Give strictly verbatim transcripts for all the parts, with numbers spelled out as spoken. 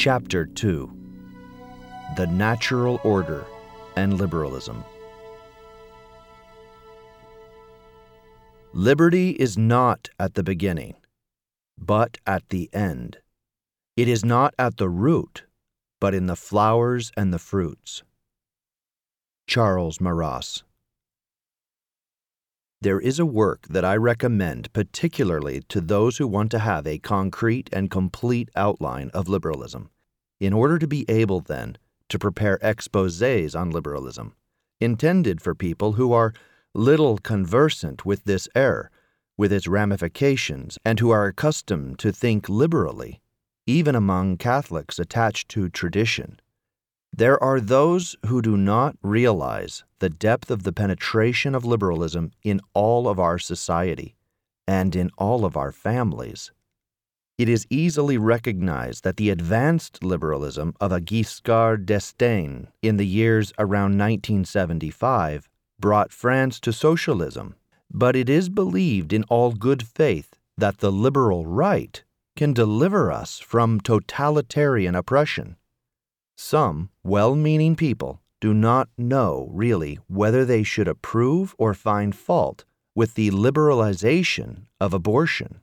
Chapter two. The Natural Order and Liberalism. Liberty is not at the beginning, but at the end. It is not at the root, but in the flowers and the fruits. Charles Maras. There is a work that I recommend particularly to those who want to have a concrete and complete outline of liberalism, in order to be able, then, to prepare exposés on liberalism, intended for people who are little conversant with this error, with its ramifications, and who are accustomed to think liberally, even among Catholics attached to tradition. There are those who do not realize the depth of the penetration of liberalism in all of our society and in all of our families. It is easily recognized that the advanced liberalism of a Giscard d'Estaing in the years around nineteen seventy-five brought France to socialism, but it is believed in all good faith that the liberal right can deliver us from totalitarian oppression. Some well-meaning people do not know really whether they should approve or find fault with the liberalization of abortion,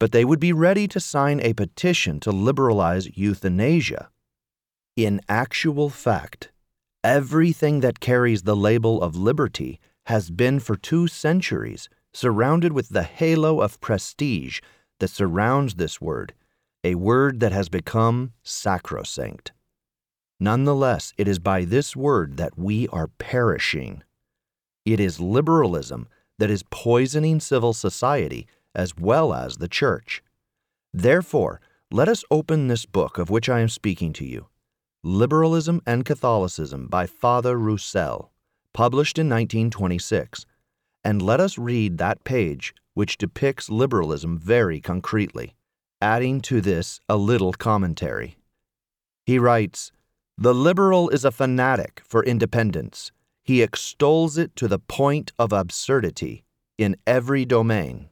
but they would be ready to sign a petition to liberalize euthanasia. In actual fact, everything that carries the label of liberty has been for two centuries surrounded with the halo of prestige that surrounds this word, a word that has become sacrosanct. Nonetheless, it is by this word that we are perishing. It is liberalism that is poisoning civil society as well as the church. Therefore, let us open this book of which I am speaking to you, Liberalism and Catholicism by Father Roussel, published in nineteen twenty-six, and let us read that page which depicts liberalism very concretely, adding to this a little commentary. He writes, "The liberal is a fanatic for independence. He extols it to the point of absurdity in every domain."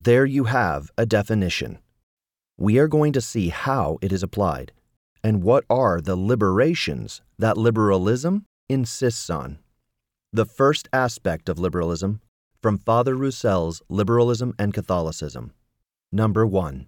There you have a definition. We are going to see how it is applied, and what are the liberations that liberalism insists on. The first aspect of liberalism, from Father Roussel's Liberalism and Catholicism. Number one,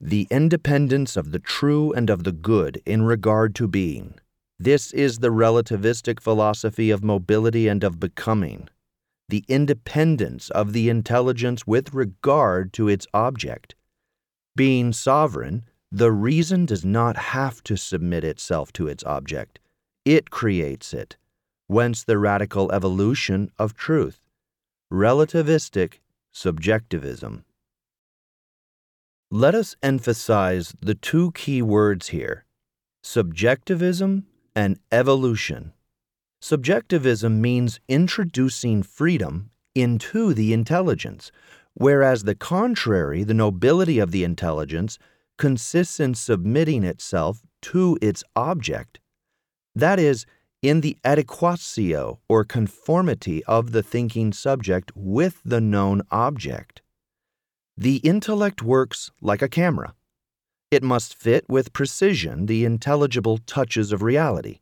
the independence of the true and of the good in regard to being. This is the relativistic philosophy of mobility and of becoming, the independence of the intelligence with regard to its object. Being sovereign, the reason does not have to submit itself to its object. It creates it, whence the radical evolution of truth. Relativistic subjectivism. Let us emphasize the two key words here, subjectivism and evolution. Subjectivism means introducing freedom into the intelligence, whereas the contrary, the nobility of the intelligence, consists in submitting itself to its object, that is, in the adequatio or conformity of the thinking subject with the known object. The intellect works like a camera. It must fit with precision the intelligible touches of reality.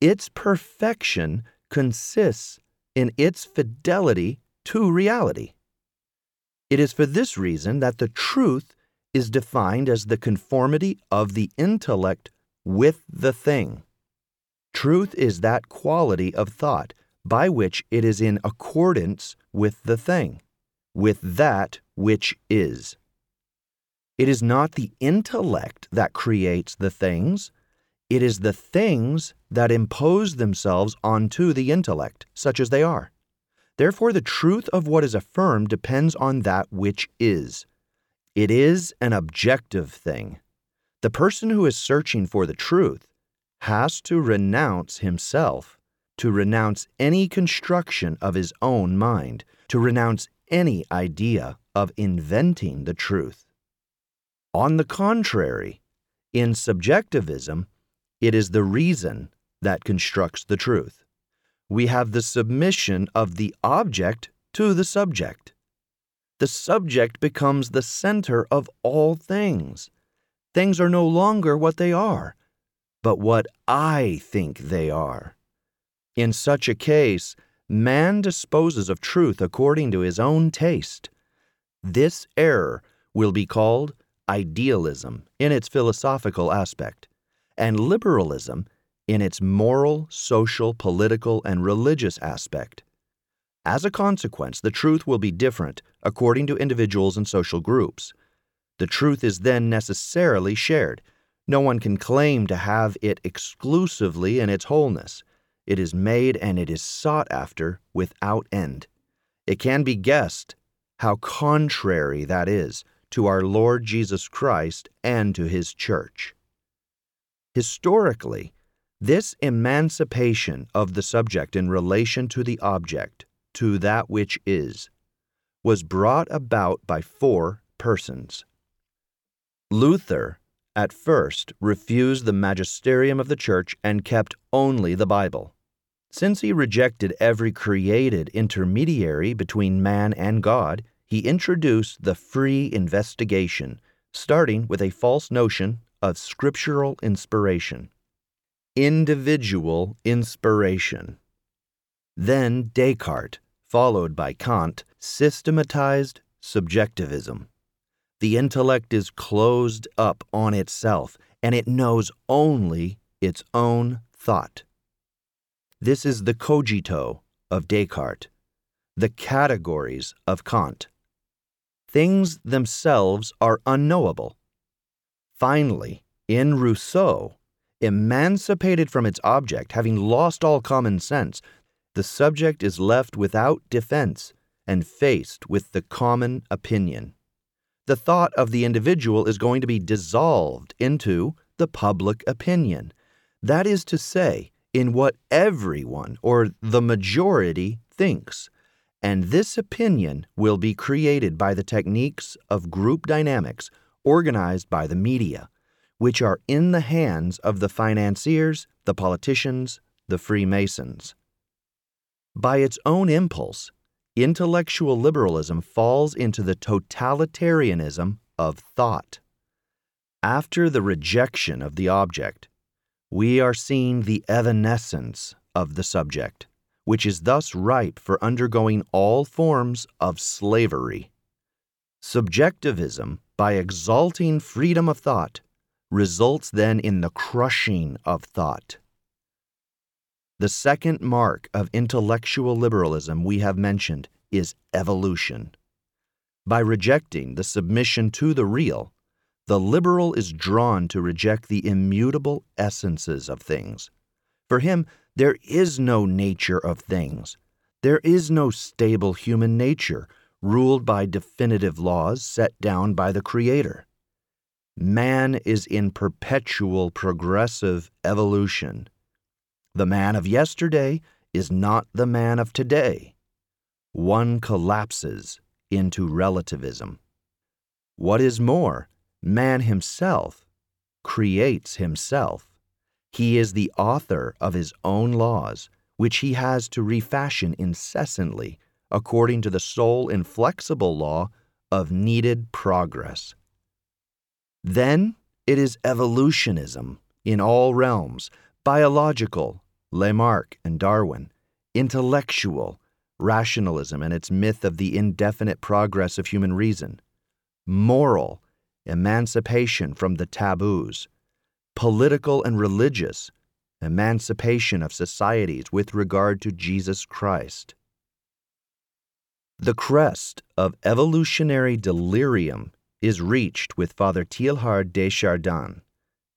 Its perfection consists in its fidelity to reality. It is for this reason that the truth is defined as the conformity of the intellect with the thing. Truth is that quality of thought by which it is in accordance with the thing, with that which is. It is not the intellect that creates the things, it is the things that impose themselves onto the intellect, such as they are. Therefore, the truth of what is affirmed depends on that which is. It is an objective thing. The person who is searching for the truth has to renounce himself, to renounce any construction of his own mind, to renounce any idea of inventing the truth. On the contrary, in subjectivism, it is the reason that constructs the truth. We have the submission of the object to the subject. The subject becomes the center of all things. Things are no longer what they are, but what I think they are. In such a case, man disposes of truth according to his own taste. This error will be called idealism in its philosophical aspect, and liberalism in its moral, social, political, and religious aspect. As a consequence, the truth will be different according to individuals and social groups. The truth is then necessarily shared. No one can claim to have it exclusively in its wholeness. It is made and it is sought after without end. It can be guessed how contrary that is to our Lord Jesus Christ and to His Church. Historically, this emancipation of the subject in relation to the object, to that which is, was brought about by four persons. Luther, at first, refused the magisterium of the Church and kept only the Bible. Since he rejected every created intermediary between man and God, he introduced the free investigation, starting with a false notion of scriptural inspiration. Individual inspiration. Then Descartes, followed by Kant, systematized subjectivism. The intellect is closed up on itself, and it knows only its own thought. This is the cogito of Descartes, the categories of Kant. Things themselves are unknowable. Finally, in Rousseau, emancipated from its object, having lost all common sense, the subject is left without defense and faced with the common opinion. The thought of the individual is going to be dissolved into the public opinion. That is to say, in what everyone or the majority thinks. And this opinion will be created by the techniques of group dynamics organized by the media, which are in the hands of the financiers, the politicians, the Freemasons. By its own impulse, intellectual liberalism falls into the totalitarianism of thought. After the rejection of the object, we are seeing the evanescence of the subject, which is thus ripe for undergoing all forms of slavery. Subjectivism, by exalting freedom of thought, results then in the crushing of thought. The second mark of intellectual liberalism we have mentioned is evolution. By rejecting the submission to the real, the liberal is drawn to reject the immutable essences of things. For him, there is no nature of things. There is no stable human nature ruled by definitive laws set down by the Creator. Man is in perpetual progressive evolution. The man of yesterday is not the man of today. One collapses into relativism. What is more, man himself creates himself. He is the author of his own laws, which he has to refashion incessantly according to the sole inflexible law of needed progress. Then it is evolutionism in all realms, biological, Lamarck and Darwin, intellectual, rationalism and its myth of the indefinite progress of human reason, moral, emancipation from the taboos, political and religious, emancipation of societies with regard to Jesus Christ. The crest of evolutionary delirium is reached with Father Teilhard de Chardin,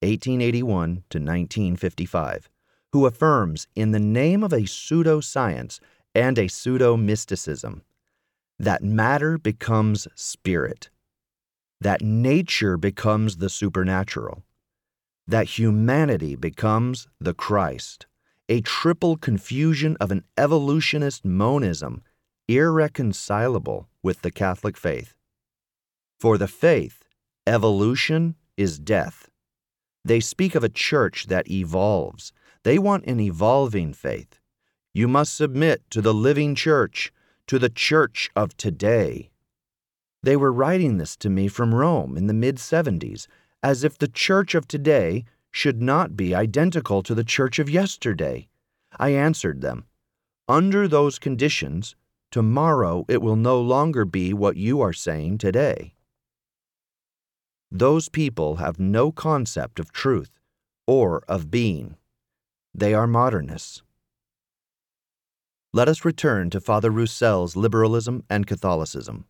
eighteen eighty-one to nineteen fifty-five, who affirms, in the name of a pseudo-science and a pseudo-mysticism, that matter becomes spirit, that nature becomes the supernatural, that humanity becomes the Christ, a triple confusion of an evolutionist monism irreconcilable with the Catholic faith. For the faith, evolution is death. They speak of a church that evolves. They want an evolving faith. You must submit to the living church, to the church of today. They were writing this to me from Rome in the mid-seventies as if the church of today should not be identical to the church of yesterday. I answered them, under those conditions, tomorrow it will no longer be what you are saying today. Those people have no concept of truth or of being. They are modernists. Let us return to Father Roussel's Liberalism and Catholicism.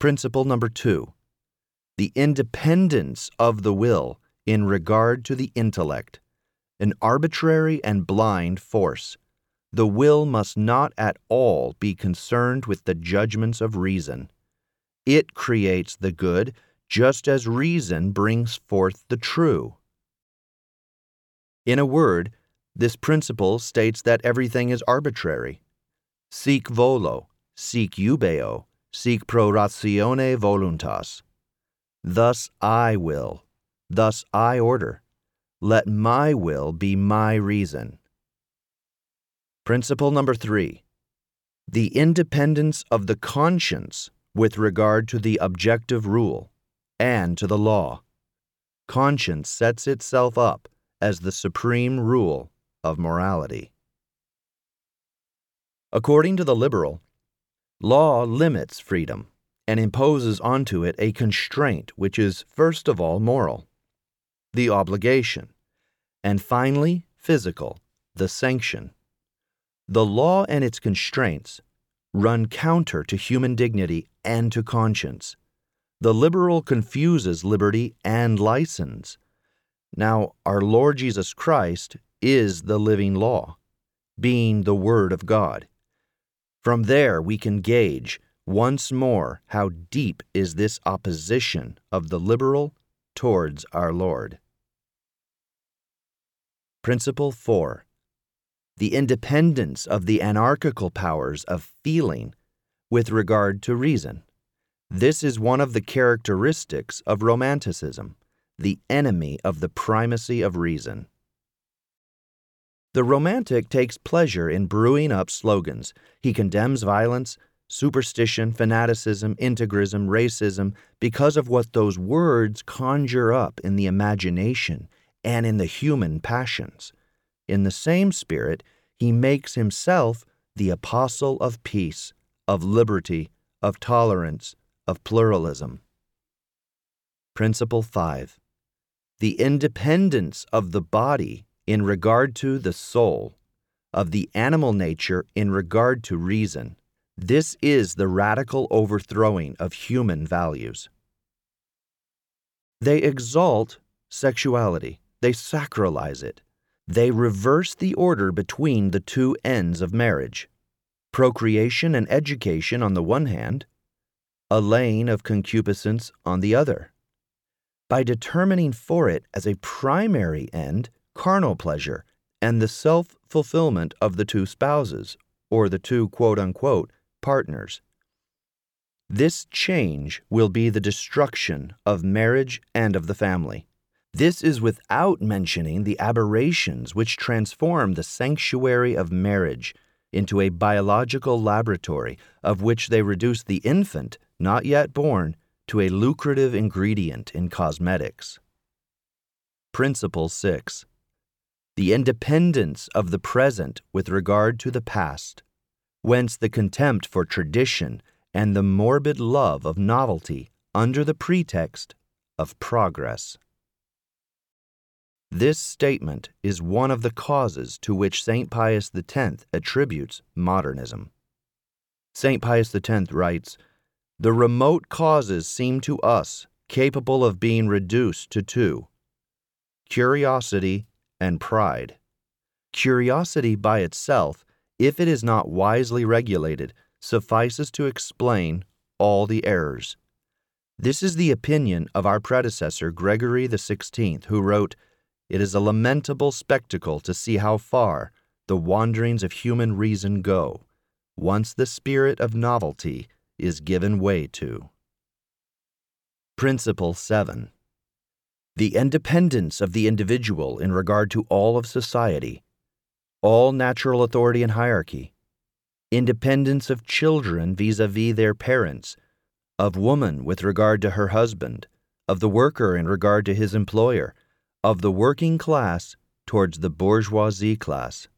Principle number two, the independence of the will in regard to the intellect, an arbitrary and blind force. The will must not at all be concerned with the judgments of reason. It creates the good, just as reason brings forth the true. In a word, this principle states that everything is arbitrary. Sic volo, sic jubeo, sic pro ratione voluntas. Thus I will, thus I order. Let my will be my reason. Principle number three, the independence of the conscience with regard to the objective rule and to the law. Conscience sets itself up as the supreme rule of morality. According to the liberal, law limits freedom and imposes onto it a constraint which is first of all moral, the obligation, and finally physical, the sanction. The law and its constraints run counter to human dignity and to conscience. The liberal confuses liberty and license. Now, our Lord Jesus Christ is the living law, being the Word of God. From there we can gauge once more how deep is this opposition of the liberal towards our Lord. Principle four. The independence of the anarchical powers of feeling with regard to reason. This is one of the characteristics of Romanticism, the enemy of the primacy of reason. The Romantic takes pleasure in brewing up slogans. He condemns violence, superstition, fanaticism, integrism, racism, because of what those words conjure up in the imagination and in the human passions. In the same spirit, he makes himself the apostle of peace, of liberty, of tolerance, of pluralism. Principle five. The independence of the body in regard to the soul, of the animal nature in regard to reason. This is the radical overthrowing of human values. They exalt sexuality. They sacralize it. They reverse the order between the two ends of marriage, procreation and education on the one hand, a lane of concupiscence on the other, by determining for it as a primary end carnal pleasure and the self-fulfillment of the two spouses, or the two quote-unquote partners. This change will be the destruction of marriage and of the family. This is without mentioning the aberrations which transform the sanctuary of marriage into a biological laboratory, of which they reduce the infant, not yet born, to a lucrative ingredient in cosmetics. Principle six. The independence of the present with regard to the past, whence the contempt for tradition and the morbid love of novelty under the pretext of progress. This statement is one of the causes to which Saint Pius X attributes modernism. Saint Pius X writes, "The remote causes seem to us capable of being reduced to two, curiosity and pride. Curiosity by itself, if it is not wisely regulated, suffices to explain all the errors." This is the opinion of our predecessor Gregory the sixteenth, who wrote, "It is a lamentable spectacle to see how far the wanderings of human reason go, once the spirit of novelty is given way to." Principle seven. The independence of the individual in regard to all of society, all natural authority and hierarchy, independence of children vis-à-vis their parents, of woman with regard to her husband, of the worker in regard to his employer, of the working class towards the bourgeoisie class.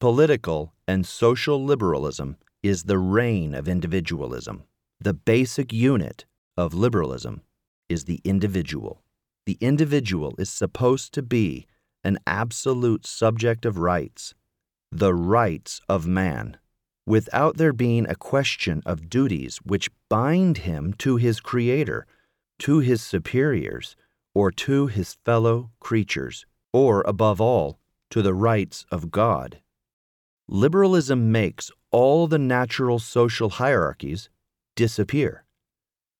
Political and social liberalism is the reign of individualism. The basic unit of liberalism is the individual. The individual is supposed to be an absolute subject of rights, the rights of man, without there being a question of duties which bind him to his creator, to his superiors, or to his fellow creatures, or, above all, to the rights of God. Liberalism makes all the natural social hierarchies disappear.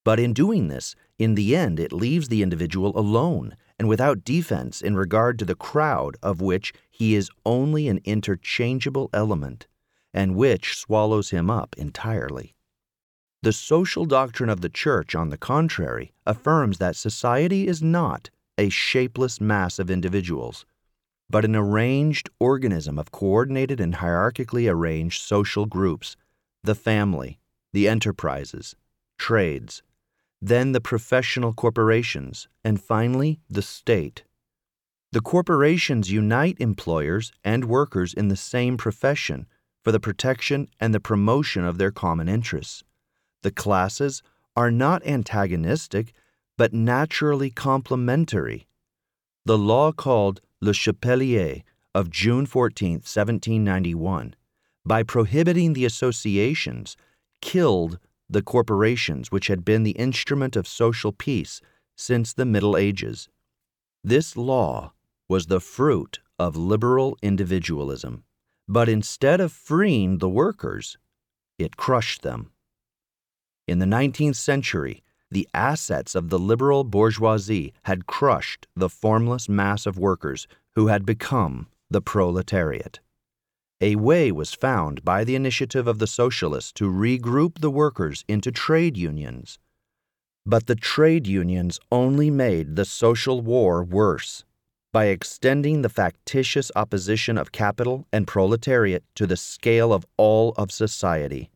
But in doing this, in the end, it leaves the individual alone and without defense in regard to the crowd of which he is only an interchangeable element, and which swallows him up entirely. The social doctrine of the Church, on the contrary, affirms that society is not a shapeless mass of individuals, but an arranged organism of coordinated and hierarchically arranged social groups, the family, the enterprises, trades, then the professional corporations, and finally the state. The corporations unite employers and workers in the same profession for the protection and the promotion of their common interests. The classes are not antagonistic, but naturally complementary. The law called Le Chapelier of June fourteenth, seventeen ninety-one, by prohibiting the associations, killed the corporations which had been the instrument of social peace since the Middle Ages. This law was the fruit of liberal individualism, but instead of freeing the workers, it crushed them. In the nineteenth century, the assets of the liberal bourgeoisie had crushed the formless mass of workers who had become the proletariat. A way was found by the initiative of the socialists to regroup the workers into trade unions. But the trade unions only made the social war worse by extending the factitious opposition of capital and proletariat to the scale of all of society.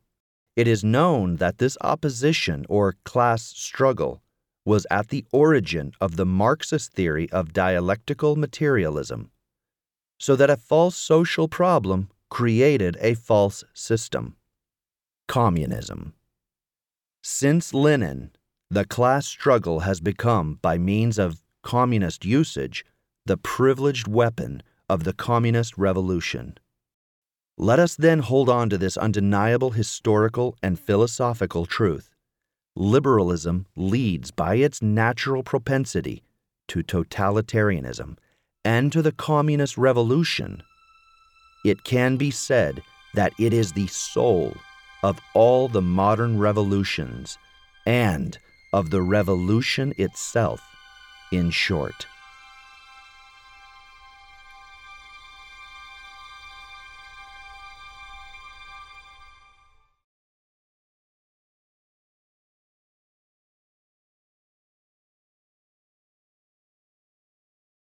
It is known that this opposition or class struggle was at the origin of the Marxist theory of dialectical materialism, so that a false social problem created a false system. Communism. Since Lenin, the class struggle has become, by means of communist usage, the privileged weapon of the communist revolution. Let us then hold on to this undeniable historical and philosophical truth. Liberalism leads by its natural propensity to totalitarianism and to the communist revolution. It can be said that it is the soul of all the modern revolutions and of the revolution itself, in short.